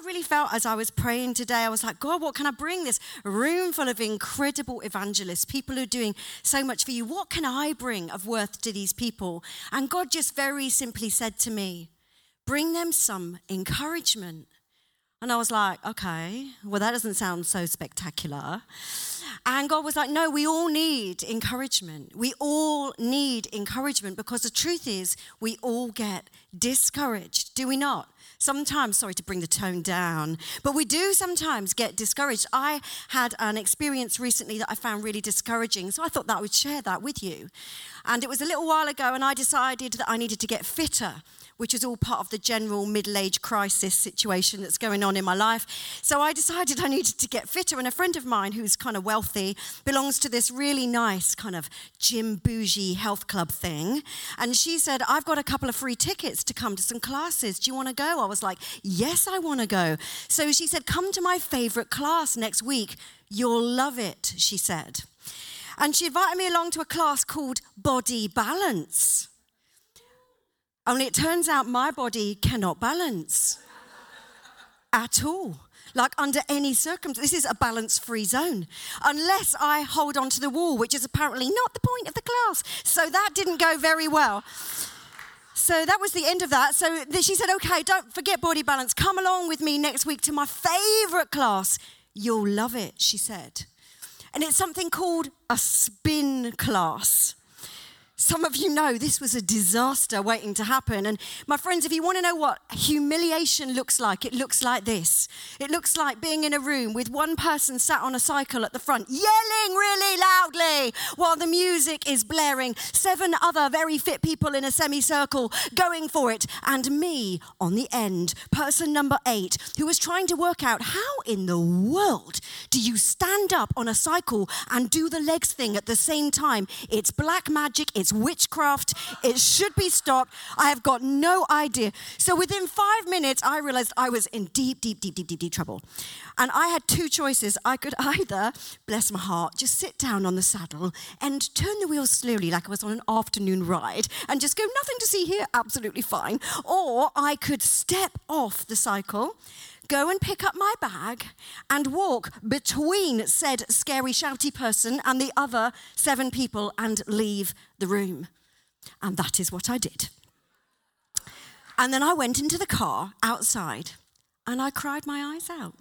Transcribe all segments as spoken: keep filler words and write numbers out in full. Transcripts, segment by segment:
I really felt as I was praying today, I was like, God, what can I bring this room full of incredible evangelists, people who are doing so much for you? What can I bring of worth to these people? And God just very simply said to me, bring them some encouragement. And I was like, okay, well, that doesn't sound so spectacular. And God was like, no, we all need encouragement. We all need encouragement because the truth is we all get discouraged, do we not? Sometimes, sorry to bring the tone down, but we do sometimes get discouraged. I had an experience recently that I found really discouraging, so I thought that I would share that with you. And it was a little while ago, and I decided that I needed to get fitter, which is all part of the general middle-age crisis situation that's going on in my life. So I decided I needed to get fitter, and a friend of mine who's kind of wealthy belongs to this really nice kind of gym bougie health club thing. And she said, I've got a couple of free tickets to come to some classes. Do you want to go? I was like, yes, I want to go. So she said, come to my favorite class next week. You'll love it, she said. And she invited me along to a class called Body Balance. Only it turns out my body cannot balance at all. Like under any circumstance, this is a balance-free zone. Unless I hold onto the wall, which is apparently not the point of the class. So that didn't go very well. So that was the end of that. So she said, okay, don't forget Body Balance. Come along with me next week to my favorite class. You'll love it, she said. And it's something called a spin class. Some of you know this was a disaster waiting to happen. And my friends, if you want to know what humiliation looks like, it looks like this. It looks like being in a room with one person sat on a cycle at the front, yelling really loudly while the music is blaring, seven other very fit people in a semicircle going for it, and me on the end, person number eight, who was trying to work out how in the world do you stand up on a cycle and do the legs thing at the same time? It's black magic, it's It's witchcraft. It should be stopped. I have got no idea. So within five minutes, I realized I was in deep, deep, deep, deep, deep, deep trouble. And I had two choices. I could either, bless my heart, just sit down on the saddle and turn the wheels slowly like I was on an afternoon ride and just go, nothing to see here, absolutely fine. Or I could step off the cycle, go and pick up my bag and walk between said scary, shouty person and the other seven people and leave the room. And that is what I did. And then I went into the car outside and I cried my eyes out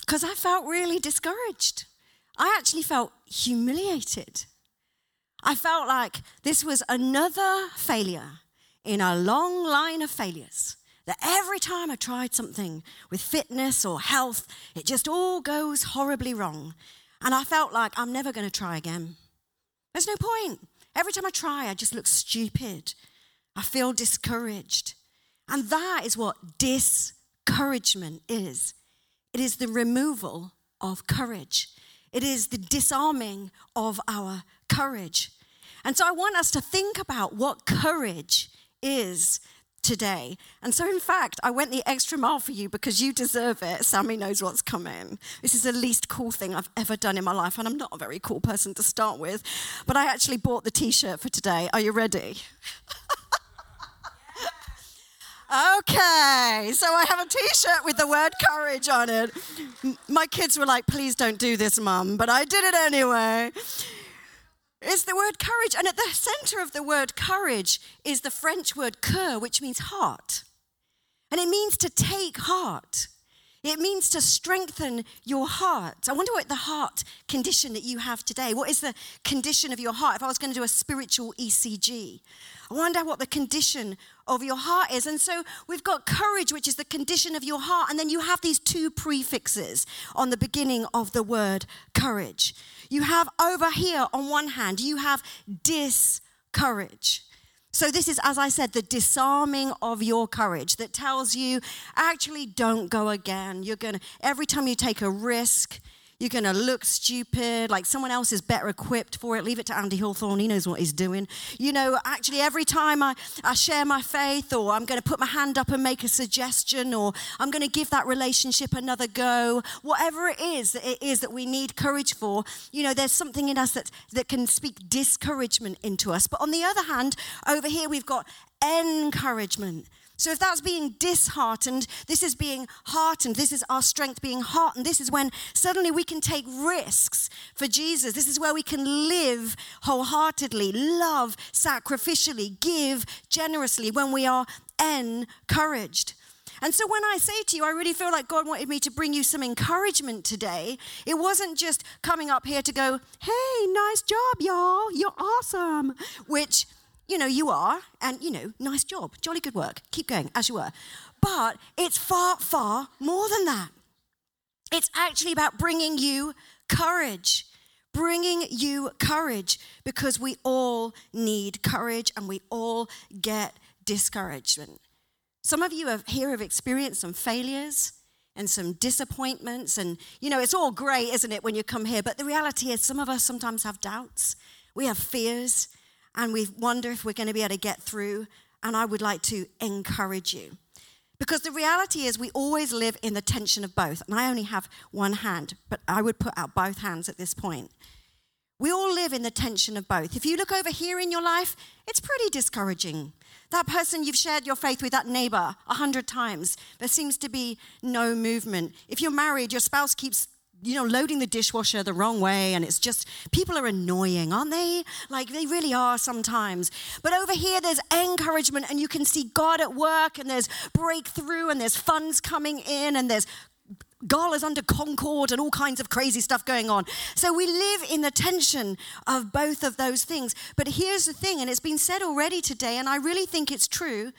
because I felt really discouraged. I actually felt humiliated. I felt like this was another failure in a long line of failures. That every time I tried something with fitness or health, it just all goes horribly wrong. And I felt like I'm never going to try again. There's no point. Every time I try, I just look stupid. I feel discouraged. And that is what discouragement is. It is the removal of courage. It is the disarming of our courage. And so I want us to think about what courage is today. And so, in fact, I went the extra mile for you because you deserve it. Sammy knows what's coming. This is the least cool thing I've ever done in my life, and I'm not a very cool person to start with, but I actually bought the t-shirt for today. Are you ready? Okay, so I have a t-shirt with the word courage on it. My kids were like, please don't do this, Mum, but I did it anyway. It's the word courage, and at the center of the word courage is the French word cœur, which means heart. And it means to take heart. It means to strengthen your heart. I wonder what the heart condition that you have today, what is the condition of your heart? If I was going to do a spiritual E C G, I wonder what the condition of your heart is. And so we've got courage, which is the condition of your heart. And then you have these two prefixes on the beginning of the word courage. You have over here on one hand, you have discourage. So this is, as I said, the disarming of your courage that tells you, actually, don't go again. You're going to, every time you take a risk, you're going to look stupid, like someone else is better equipped for it. Leave it to Andy Hawthorne. He knows what he's doing. You know, actually, every time I, I share my faith or I'm going to put my hand up and make a suggestion or I'm going to give that relationship another go, whatever it is that it is that we need courage for, you know, there's something in us that, that can speak discouragement into us. But on the other hand, over here, we've got encouragement. So if that's being disheartened, this is being heartened. This is our strength being heartened. This is when suddenly we can take risks for Jesus. This is where we can live wholeheartedly, love sacrificially, give generously when we are encouraged. And so when I say to you, I really feel like God wanted me to bring you some encouragement today. It wasn't just coming up here to go, hey, nice job, y'all. You're awesome. Which, you know, you are. And, you know, nice job. Jolly good work. Keep going, as you were. But it's far, far more than that. It's actually about bringing you courage. Bringing you courage. Because we all need courage and we all get discouragement. Some of you have, here have experienced some failures and some disappointments. And, you know, it's all great, isn't it, when you come here? But the reality is some of us sometimes have doubts. We have fears and we wonder if we're going to be able to get through. And I would like to encourage you. Because the reality is we always live in the tension of both. And I only have one hand, but I would put out both hands at this point. We all live in the tension of both. If you look over here in your life, it's pretty discouraging. That person you've shared your faith with, that neighbor, a hundred times. There seems to be no movement. If you're married, your spouse keeps, you know, loading the dishwasher the wrong way. And it's just, people are annoying, aren't they? Like they really are sometimes. But over here, there's encouragement and you can see God at work and there's breakthrough and there's funds coming in and there's Gala's under Concord and all kinds of crazy stuff going on. So we live in the tension of both of those things. But here's the thing, and it's been said already today, and I really think it's true.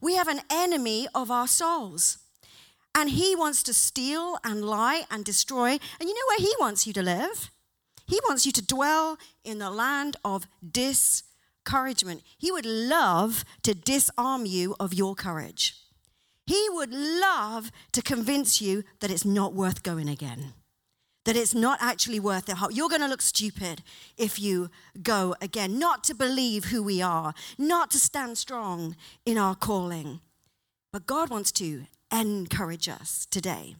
We have an enemy of our souls. And he wants to steal and lie and destroy. And you know where he wants you to live? He wants you to dwell in the land of discouragement. He would love to disarm you of your courage. He would love to convince you that it's not worth going again, that it's not actually worth it. You're going to look stupid if you go again, not to believe who we are, not to stand strong in our calling. But God wants to encourage us today.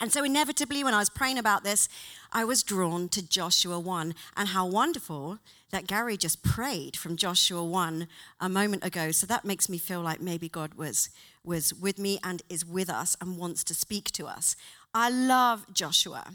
And so inevitably, when I was praying about this, I was drawn to Joshua one, and how wonderful that Gary just prayed from Joshua one a moment ago. So that makes me feel like maybe God was, was with me and is with us and wants to speak to us. I love Joshua.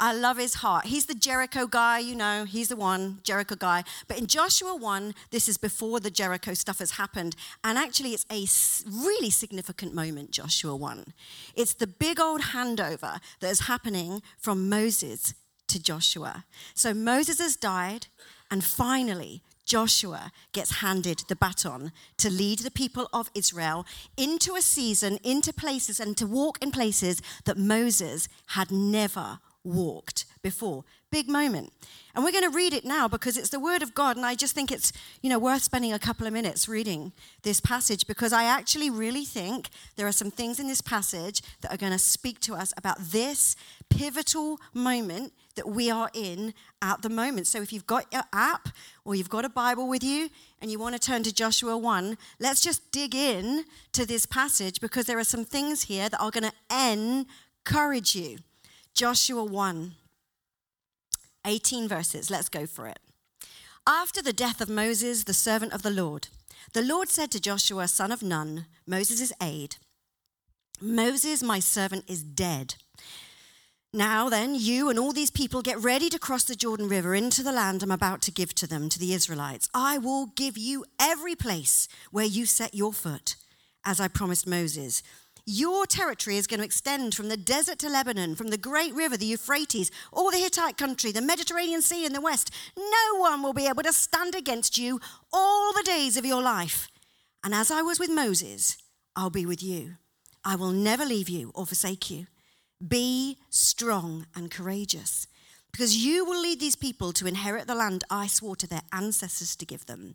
I love his heart. He's the Jericho guy, you know, he's the one, Jericho guy. But in Joshua one, this is before the Jericho stuff has happened. And actually, it's a really significant moment, Joshua one. It's the big old handover that is happening from Moses to Joshua. So Moses has died, and finally, Joshua gets handed the baton to lead the people of Israel into a season, into places, and to walk in places that Moses had never walked before. Big moment. And we're going to read it now because it's the word of God, and I just think it's, you know, worth spending a couple of minutes reading this passage, because I actually really think there are some things in this passage that are going to speak to us about this pivotal moment that we are in at the moment. So if you've got your app or you've got a Bible with you and you want to turn to Joshua one, let's just dig in to this passage, because there are some things here that are going to encourage you. Joshua one, eighteen verses. Let's go for it. After the death of Moses, the servant of the Lord, the Lord said to Joshua, son of Nun, Moses' aide, Moses, my servant, is dead. Now then, you and all these people get ready to cross the Jordan River into the land I'm about to give to them, to the Israelites. I will give you every place where you set your foot, as I promised Moses. Your territory is going to extend from the desert to Lebanon, from the great river, the Euphrates, all the Hittite country, the Mediterranean Sea in the west. No one will be able to stand against you all the days of your life. And as I was with Moses, I'll be with you. I will never leave you or forsake you. Be strong and courageous, because you will lead these people to inherit the land I swore to their ancestors to give them.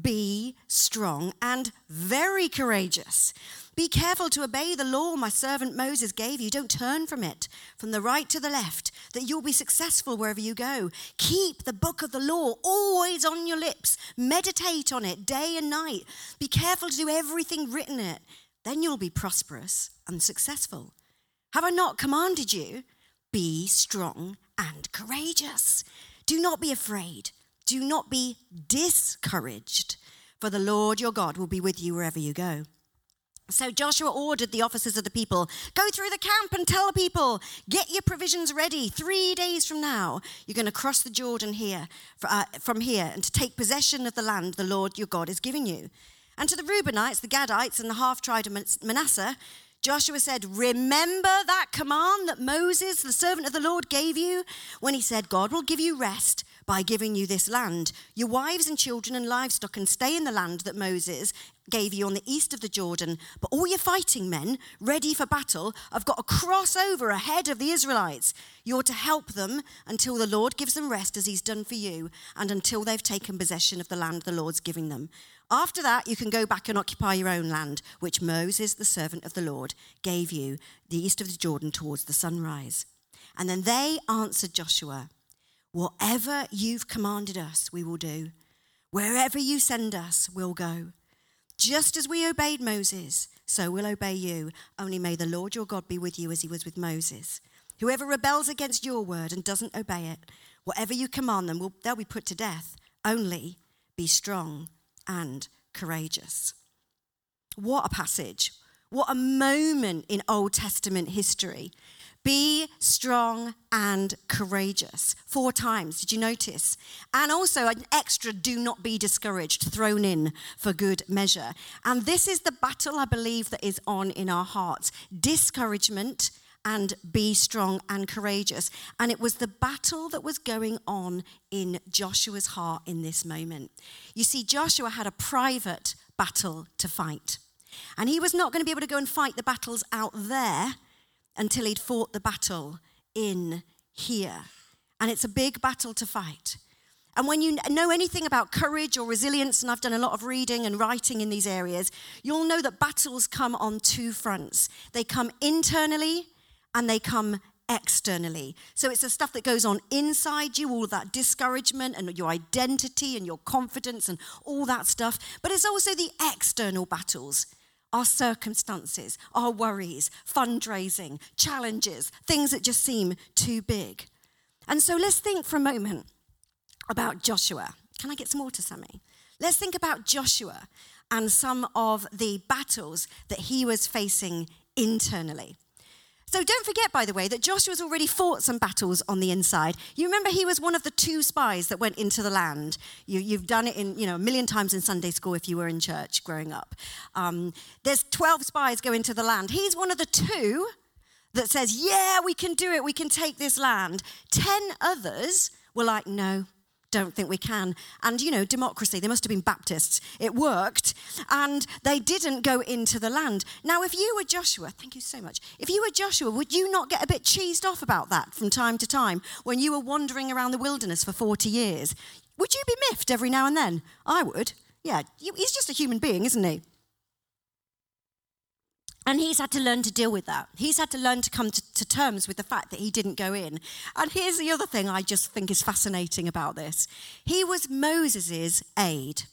Be strong and very courageous. Be careful to obey the law my servant Moses gave you. Don't turn from it, from the right to the left, that you'll be successful wherever you go. Keep the book of the law always on your lips. Meditate on it day and night. Be careful to do everything written in it. Then you'll be prosperous and successful. Have I not commanded you? Be strong and courageous. Do not be afraid. Do not be discouraged, for the Lord your God will be with you wherever you go. So Joshua ordered the officers of the people, go through the camp and tell the people, get your provisions ready. Three days from now, you're going to cross the Jordan here, uh, from here and to take possession of the land the Lord your God is giving you. And to the Reubenites, the Gadites, and the half-tribe of Manasseh, Joshua said, remember that command that Moses, the servant of the Lord, gave you when he said, God will give you rest by giving you this land. Your wives and children and livestock can stay in the land that Moses gave you on the east of the Jordan. But all your fighting men ready for battle have got to cross over ahead of the Israelites. You're to help them until the Lord gives them rest as he's done for you and until they've taken possession of the land the Lord's giving them. After that, you can go back and occupy your own land, which Moses, the servant of the Lord, gave you, the east of the Jordan towards the sunrise. And then they answered Joshua, whatever you've commanded us, we will do. Wherever you send us, we'll go. Just as we obeyed Moses, so we'll obey you. Only may the Lord your God be with you as he was with Moses. Whoever rebels against your word and doesn't obey it, whatever you command them, they'll be put to death. Only be strong and courageous. What a passage. What a moment in Old Testament history. Be strong and courageous. Four times, did you notice? And also an extra do not be discouraged thrown in for good measure. And this is the battle I believe that is on in our hearts. Discouragement and be strong and courageous. And it was the battle that was going on in Joshua's heart in this moment. You see, Joshua had a private battle to fight. And he was not going to be able to go and fight the battles out there until he'd fought the battle in here. And it's a big battle to fight. And when you know anything about courage or resilience, and I've done a lot of reading and writing in these areas, you'll know that battles come on two fronts. They come internally and they come externally. So it's the stuff that goes on inside you, all that discouragement and your identity and your confidence and all that stuff. But it's also the external battles, our circumstances, our worries, fundraising, challenges, things that just seem too big. And so let's think for a moment about Joshua. Can I get some water, Sammy? Let's think about Joshua and some of the battles that he was facing internally. So don't forget, by the way, that Joshua's already fought some battles on the inside. You remember he was one of the two spies that went into the land. You, you've done it in, you know, a million times in Sunday school if you were in church growing up. Um, there's twelve spies go into the land. He's one of the two that says, yeah, we can do it. We can take this land. Ten others were like, no, don't think we can. And, you know, democracy, they must have been Baptists. It worked. And they didn't go into the land. Now, if you were Joshua, thank you so much. If you were Joshua, would you not get a bit cheesed off about that from time to time when you were wandering around the wilderness for forty years? Would you be miffed every now and then? I would. Yeah, he's just a human being, isn't he? And he's had to learn to deal with that. He's had to learn to come to, to terms with the fact that he didn't go in. And here's the other thing I just think is fascinating about this. He was Moses' aide.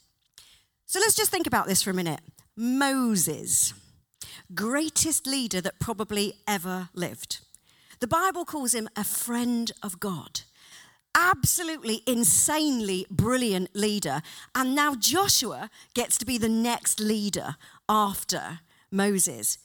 So let's just think about this for a minute. Moses, greatest leader that probably ever lived. The Bible calls him a friend of God. Absolutely insanely brilliant leader. And now Joshua gets to be the next leader after Moses,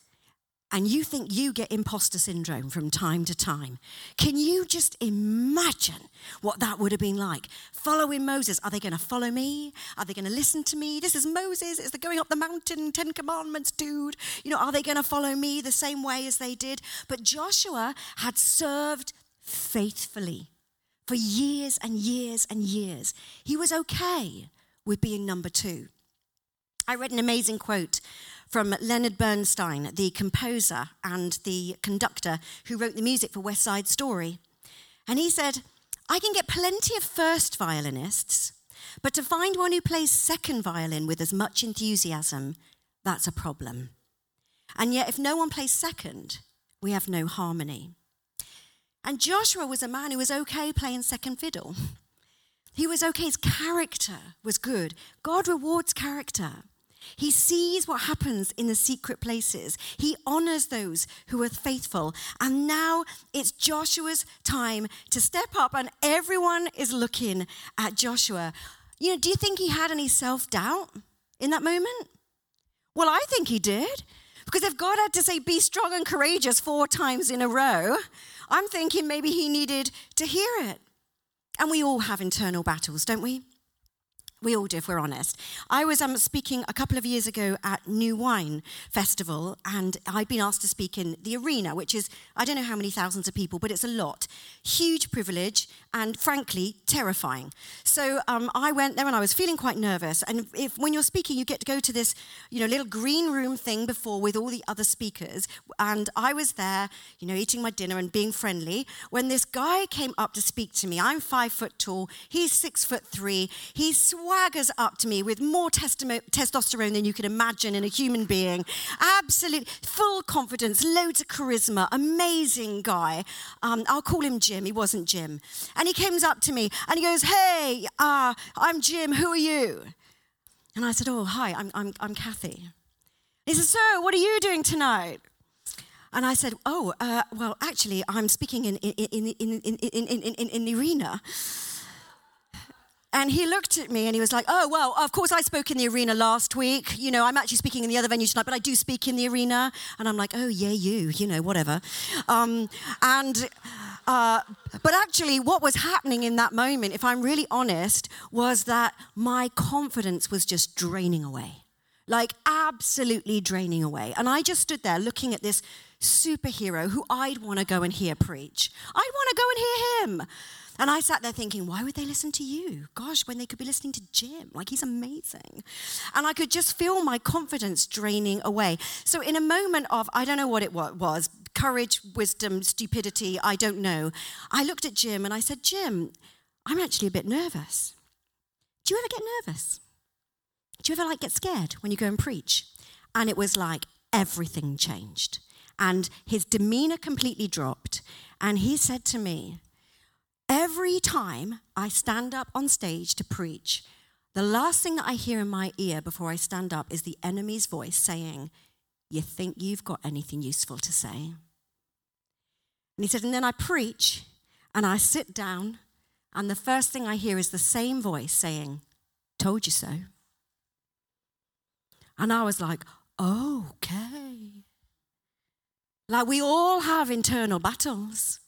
and you think you get imposter syndrome from time to time. Can you just imagine what that would have been like? Following Moses. Are they going to follow me? Are they going to listen to me? This is Moses. It's the going up the mountain, Ten Commandments, dude. You know, are they going to follow me the same way as they did? But Joshua had served faithfully for years and years and years. He was okay with being number two. I read an amazing quote from Leonard Bernstein, the composer and the conductor who wrote the music for West Side Story. And he said, I can get plenty of first violinists, but to find one who plays second violin with as much enthusiasm, that's a problem. And yet if no one plays second, we have no harmony. And Joshua was a man who was okay playing second fiddle. He was okay, his character was good. God rewards character. He sees what happens in the secret places. He honors those who are faithful. And now it's Joshua's time to step up, and everyone is looking at Joshua. You know, do you think he had any self-doubt in that moment? Well, I think he did. Because if God had to say, be strong and courageous four times in a row, I'm thinking maybe he needed to hear it. And we all have internal battles, don't we? We all do, if we're honest. I was um, speaking a couple of years ago at New Wine Festival, and I'd been asked to speak in the arena, which is, I don't know how many thousands of people, but it's a lot. Huge privilege and, frankly, terrifying. So um, I went there and I was feeling quite nervous. And if when you're speaking, you get to go to this you know, little green room thing before with all the other speakers. And I was there, you know, eating my dinner and being friendly, when this guy came up to speak to me. I'm five foot tall. He's six foot three. He's swaggers up to me with more testomo- testosterone than you can imagine in a human being. Absolute full confidence, loads of charisma, amazing guy. Um, I'll call him Jim. He wasn't Jim. And he comes up to me and he goes, hey, uh, I'm Jim. Who are you? And I said, oh, hi, I'm, I'm, I'm Kathy. He said, so what are you doing tonight? And I said, oh, uh, well, actually, I'm speaking in, in, in, in, in, in, in, in the arena. And he looked at me and he was like, oh, well, of course I spoke in the arena last week. You know, I'm actually speaking in the other venue tonight, but I do speak in the arena. And I'm like, oh, yeah, you, you know, whatever. Um, and, uh, but actually what was happening in that moment, if I'm really honest, was that my confidence was just draining away. Like absolutely draining away. And I just stood there looking at this superhero who I'd want to go and hear preach. I'd want to go and hear him. And I sat there thinking, why would they listen to you? Gosh, when they could be listening to Jim. Like, he's amazing. And I could just feel my confidence draining away. So in a moment of, I don't know what it was, courage, wisdom, stupidity, I don't know. I looked at Jim and I said, Jim, I'm actually a bit nervous. Do you ever get nervous? Do you ever, like, get scared when you go and preach? And it was like everything changed. And his demeanor completely dropped. And he said to me, every time I stand up on stage to preach, the last thing that I hear in my ear before I stand up is the enemy's voice saying, you think you've got anything useful to say? And he said, and then I preach and I sit down and the first thing I hear is the same voice saying, told you so. And I was like, okay. Like, we all have internal battles.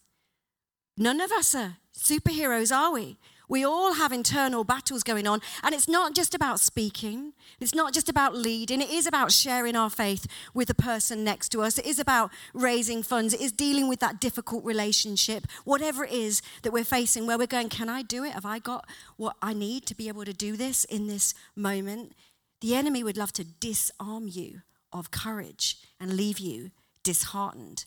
None of us are superheroes, are we? We all have internal battles going on. And it's not just about speaking. It's not just about leading. It is about sharing our faith with the person next to us. It is about raising funds. It is dealing with that difficult relationship, whatever it is that we're facing, where we're going, can I do it? Have I got what I need to be able to do this in this moment? The enemy would love to disarm you of courage and leave you disheartened.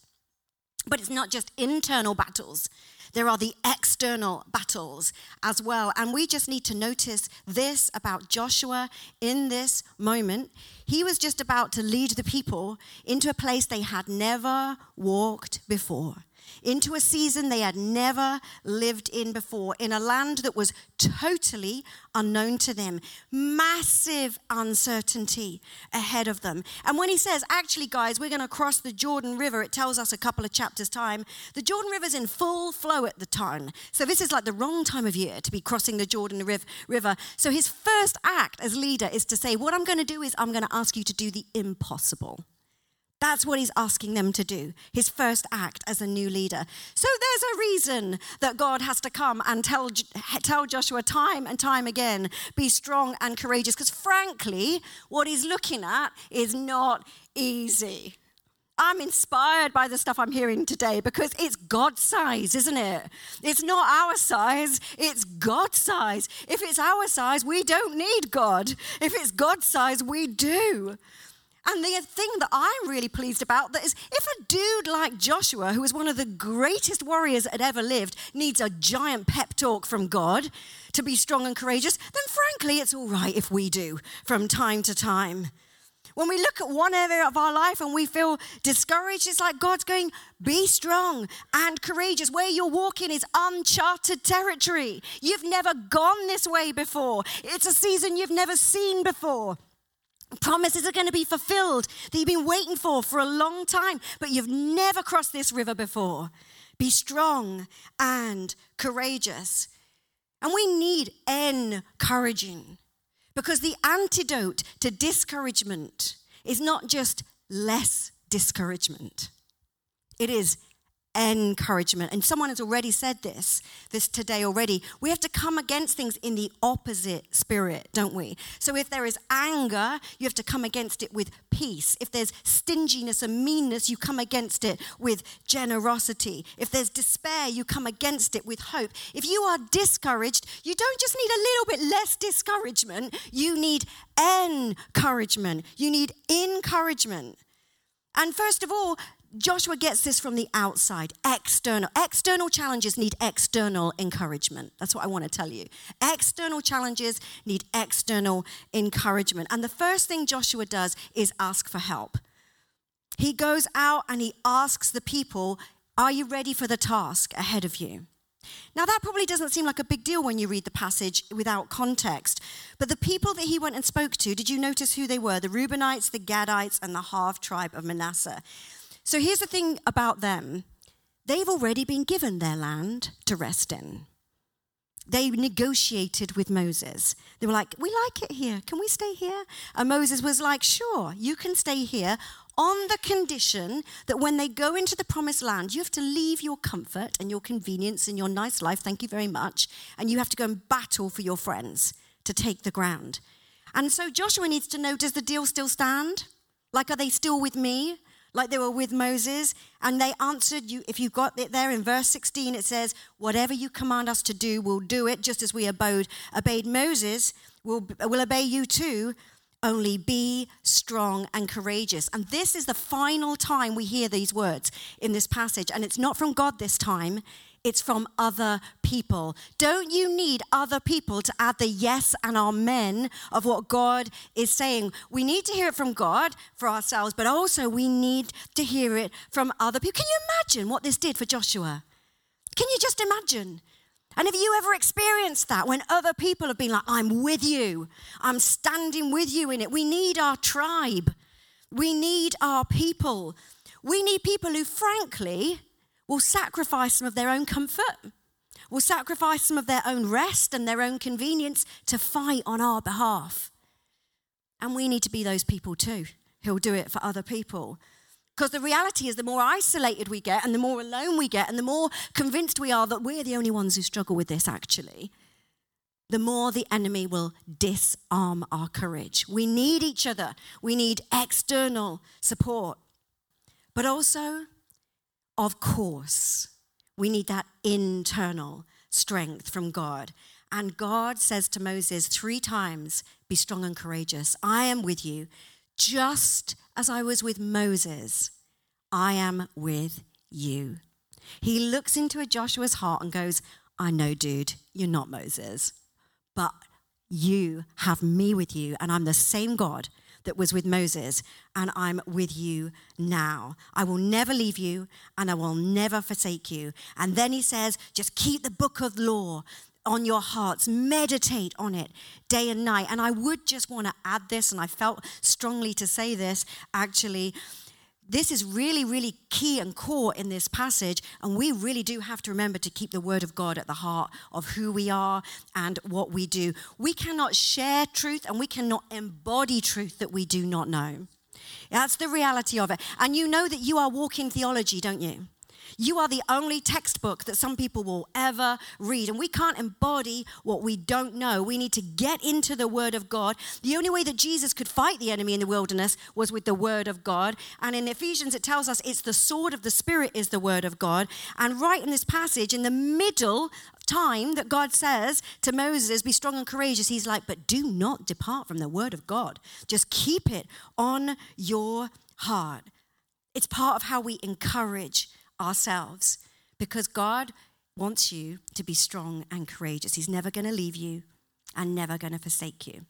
But it's not just internal battles. There are the external battles as well. And we just need to notice this about Joshua in this moment. He was just about to lead the people into a place they had never walked before, into a season they had never lived in before, in a land that was totally unknown to them. Massive uncertainty ahead of them. And when he says, actually, guys, we're going to cross the Jordan River, it tells us a couple of chapters' time, the Jordan River's in full flow at the time. So this is like the wrong time of year to be crossing the Jordan River. So his first act as leader is to say, what I'm going to do is I'm going to ask you to do the impossible. That's what he's asking them to do, his first act as a new leader. So there's a reason that God has to come and tell, tell Joshua time and time again, be strong and courageous, because frankly, what he's looking at is not easy. I'm inspired by the stuff I'm hearing today because it's God's size, isn't it? It's not our size, it's God's size. If it's our size, we don't need God. If it's God's size, we do. And the thing that I'm really pleased about that is if a dude like Joshua, who was one of the greatest warriors that had ever lived, needs a giant pep talk from God to be strong and courageous, then frankly, it's all right if we do from time to time. When we look at one area of our life and we feel discouraged, it's like God's going, be strong and courageous. Where you're walking is uncharted territory. You've never gone this way before. It's a season you've never seen before. Promises are going to be fulfilled that you've been waiting for for a long time, but you've never crossed this river before. Be strong and courageous. And we need encouraging because the antidote to discouragement is not just less discouragement. It is encouragement. And someone has already said this, this today already. We have to come against things in the opposite spirit, don't we? So if there is anger, you have to come against it with peace. If there's stinginess and meanness, you come against it with generosity. If there's despair, you come against it with hope. If you are discouraged, you don't just need a little bit less discouragement. You need encouragement. You need encouragement. And first of all, Joshua gets this from the outside, external. External challenges need external encouragement. That's what I want to tell you. External challenges need external encouragement. And the first thing Joshua does is ask for help. He goes out and he asks the people, are you ready for the task ahead of you? Now, that probably doesn't seem like a big deal when you read the passage without context. But the people that he went and spoke to, did you notice who they were? The Reubenites, the Gadites, and the half-tribe of Manasseh. So here's the thing about them. They've already been given their land to rest in. They negotiated with Moses. They were like, we like it here. Can we stay here? And Moses was like, sure, you can stay here on the condition that when they go into the promised land, you have to leave your comfort and your convenience and your nice life, thank you very much, and you have to go and battle for your friends to take the ground. And so Joshua needs to know, does the deal still stand? Like, are they still with me? Like they were with Moses, and they answered you. If you got it there in verse sixteen, it says, whatever you command us to do, we'll do it, just as we obeyed, obeyed Moses, we'll, we'll obey you too, only be strong and courageous. And this is the final time we hear these words in this passage, and it's not from God this time, it's from other people. Don't you need other people to add the yes and amen of what God is saying? We need to hear it from God for ourselves, but also we need to hear it from other people. Can you imagine what this did for Joshua? Can you just imagine? And have you ever experienced that when other people have been like, I'm with you. I'm standing with you in it. We need our tribe. We need our people. We need people who, frankly, will sacrifice some of their own comfort, will sacrifice some of their own rest and their own convenience to fight on our behalf. And we need to be those people too, who'll do it for other people. Because the reality is the more isolated we get and the more alone we get and the more convinced we are that we're the only ones who struggle with this actually, the more the enemy will disarm our courage. We need each other. We need external support. But also, of course, we need that internal strength from God. And God says to Moses three times, be strong and courageous. I am with you. Just as I was with Moses, I am with you. He looks into Joshua's heart and goes, I know, dude, you're not Moses, but you have me with you, and I'm the same God that was with Moses, and I'm with you now. I will never leave you, and I will never forsake you. And then he says, just keep the book of law on your hearts, meditate on it day and night. And I would just want to add this, and I felt strongly to say this, actually, this is really, really key and core in this passage, and we really do have to remember to keep the word of God at the heart of who we are and what we do. We cannot share truth and we cannot embody truth that we do not know. That's the reality of it. And you know that you are walking theology, don't you? You are the only textbook that some people will ever read, and we can't embody what we don't know. We need to get into the Word of God. The only way that Jesus could fight the enemy in the wilderness was with the Word of God, and in Ephesians it tells us it's the sword of the Spirit is the Word of God, and right in this passage, in the middle time that God says to Moses, be strong and courageous, he's like, but do not depart from the Word of God. Just keep it on your heart. It's part of how we encourage ourselves, because God wants you to be strong and courageous. He's never going to leave you and never going to forsake you.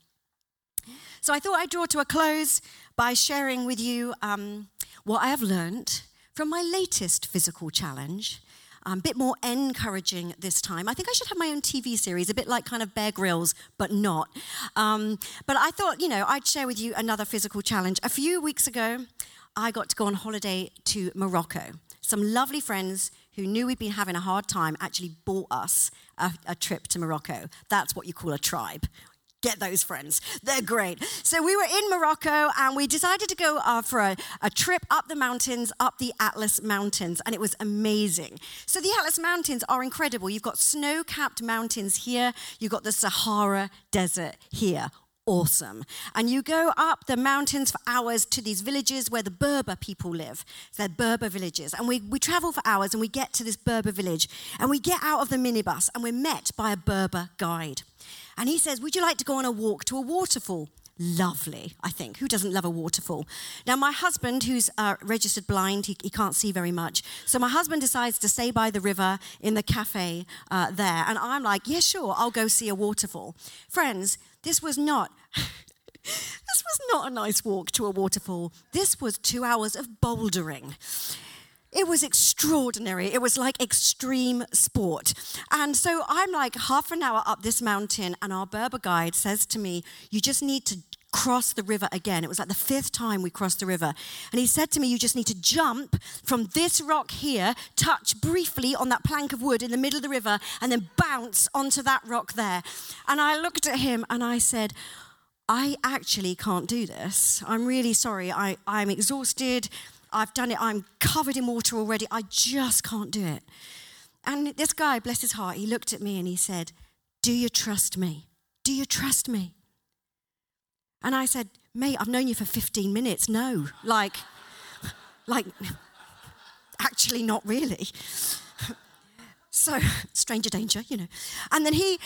So I thought I'd draw to a close by sharing with you um, what I have learned from my latest physical challenge. A um, bit more encouraging this time. I think I should have my own T V series, a bit like kind of Bear Grylls, but not. Um, but I thought, you know, I'd share with you another physical challenge. A few weeks ago, I got to go on holiday to Morocco. Some lovely friends who knew we'd been having a hard time actually bought us a, a trip to Morocco. That's what you call a tribe. Get those friends. They're great. So we were in Morocco and we decided to go uh, for a, a trip up the mountains, up the Atlas Mountains, and it was amazing. So the Atlas Mountains are incredible. You've got snow-capped mountains here. You've got the Sahara Desert here. Awesome. And you go up the mountains for hours to these villages where the Berber people live. They're Berber villages. And we, we travel for hours and we get to this Berber village and we get out of the minibus and we're met by a Berber guide. And he says, would you like to go on a walk to a waterfall? Lovely, I think. Who doesn't love a waterfall? Now, my husband, who's uh, registered blind, he, he can't see very much. So my husband decides to stay by the river in the cafe uh, there. And I'm like, yeah, sure, I'll go see a waterfall. Friends, this was not... this was not a nice walk to a waterfall. This was two hours of bouldering. It was extraordinary. It was like extreme sport. And so I'm like half an hour up this mountain and our Berber guide says to me, you just need to cross the river again. It was like the fifth time we crossed the river. And he said to me, you just need to jump from this rock here, touch briefly on that plank of wood in the middle of the river, and then bounce onto that rock there. And I looked at him and I said, I actually can't do this. I'm really sorry. I, I'm exhausted. I've done it, I'm covered in water already, I just can't do it. And this guy, bless his heart, he looked at me and he said, do you trust me? Do you trust me? And I said, mate, I've known you for fifteen minutes, no. Like, like, actually not really. So, stranger danger, you know. And then he...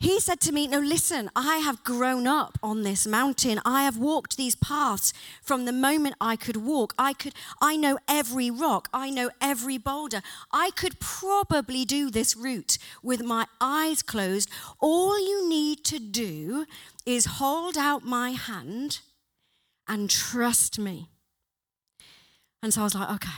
He said to me, no, listen, I have grown up on this mountain. I have walked these paths from the moment I could walk. I could, I know every rock. I know every boulder. I could probably do this route with my eyes closed. All you need to do is hold out my hand and trust me. And so I was like, okay.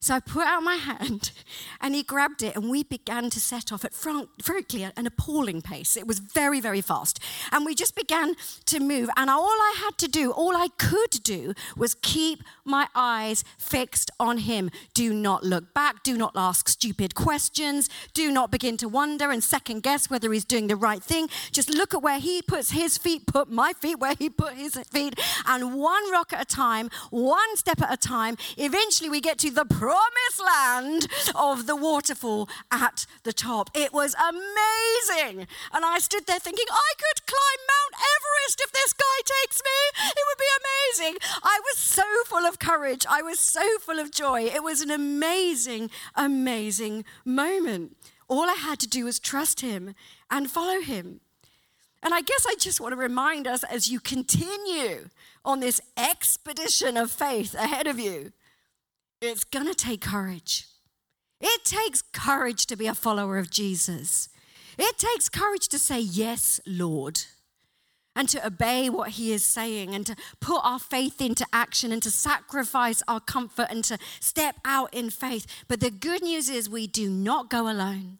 So I put out my hand and he grabbed it and we began to set off at frank, frankly an appalling pace. It was very, very fast. And we just began to move and all I had to do, all I could do was keep my eyes fixed on him. Do not look back. Do not ask stupid questions. Do not begin to wonder and second guess whether he's doing the right thing. Just look at where he puts his feet, put my feet where he put his feet, and one rock at a time, one step at a time. Eventually we get to the promised land of the waterfall at the top. It was amazing. And I stood there thinking, I could climb Mount Everest if this guy takes me. It would be amazing. I was so full of courage. I was so full of joy. It was an amazing, amazing moment. All I had to do was trust him and follow him. And I guess I just want to remind us as you continue on this expedition of faith ahead of you, it's going to take courage. It takes courage to be a follower of Jesus. It takes courage to say, yes, Lord, and to obey what he is saying and to put our faith into action and to sacrifice our comfort and to step out in faith. But the good news is we do not go alone.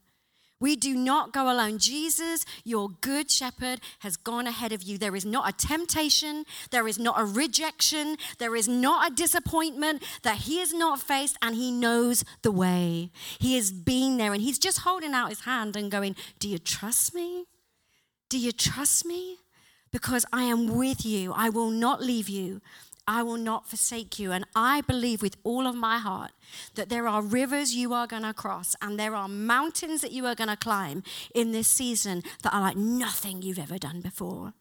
We do not go alone. Jesus, your good shepherd, has gone ahead of you. There is not a temptation. There is not a rejection. There is not a disappointment that he has not faced, and he knows the way. He has been there, and he's just holding out his hand and going, do you trust me? Do you trust me? Because I am with you. I will not leave you. I will not forsake you. And I believe with all of my heart that there are rivers you are going to cross and there are mountains that you are going to climb in this season that are like nothing you've ever done before.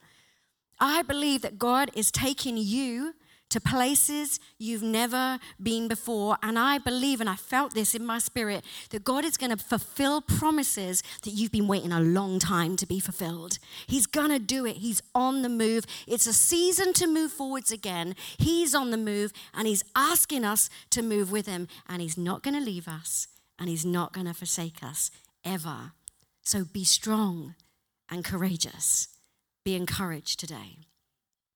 I believe that God is taking you to places you've never been before. And I believe, and I felt this in my spirit, that God is going to fulfill promises that you've been waiting a long time to be fulfilled. He's going to do it. He's on the move. It's a season to move forwards again. He's on the move, and he's asking us to move with him. And he's not going to leave us, and he's not going to forsake us ever. So be strong and courageous. Be encouraged today.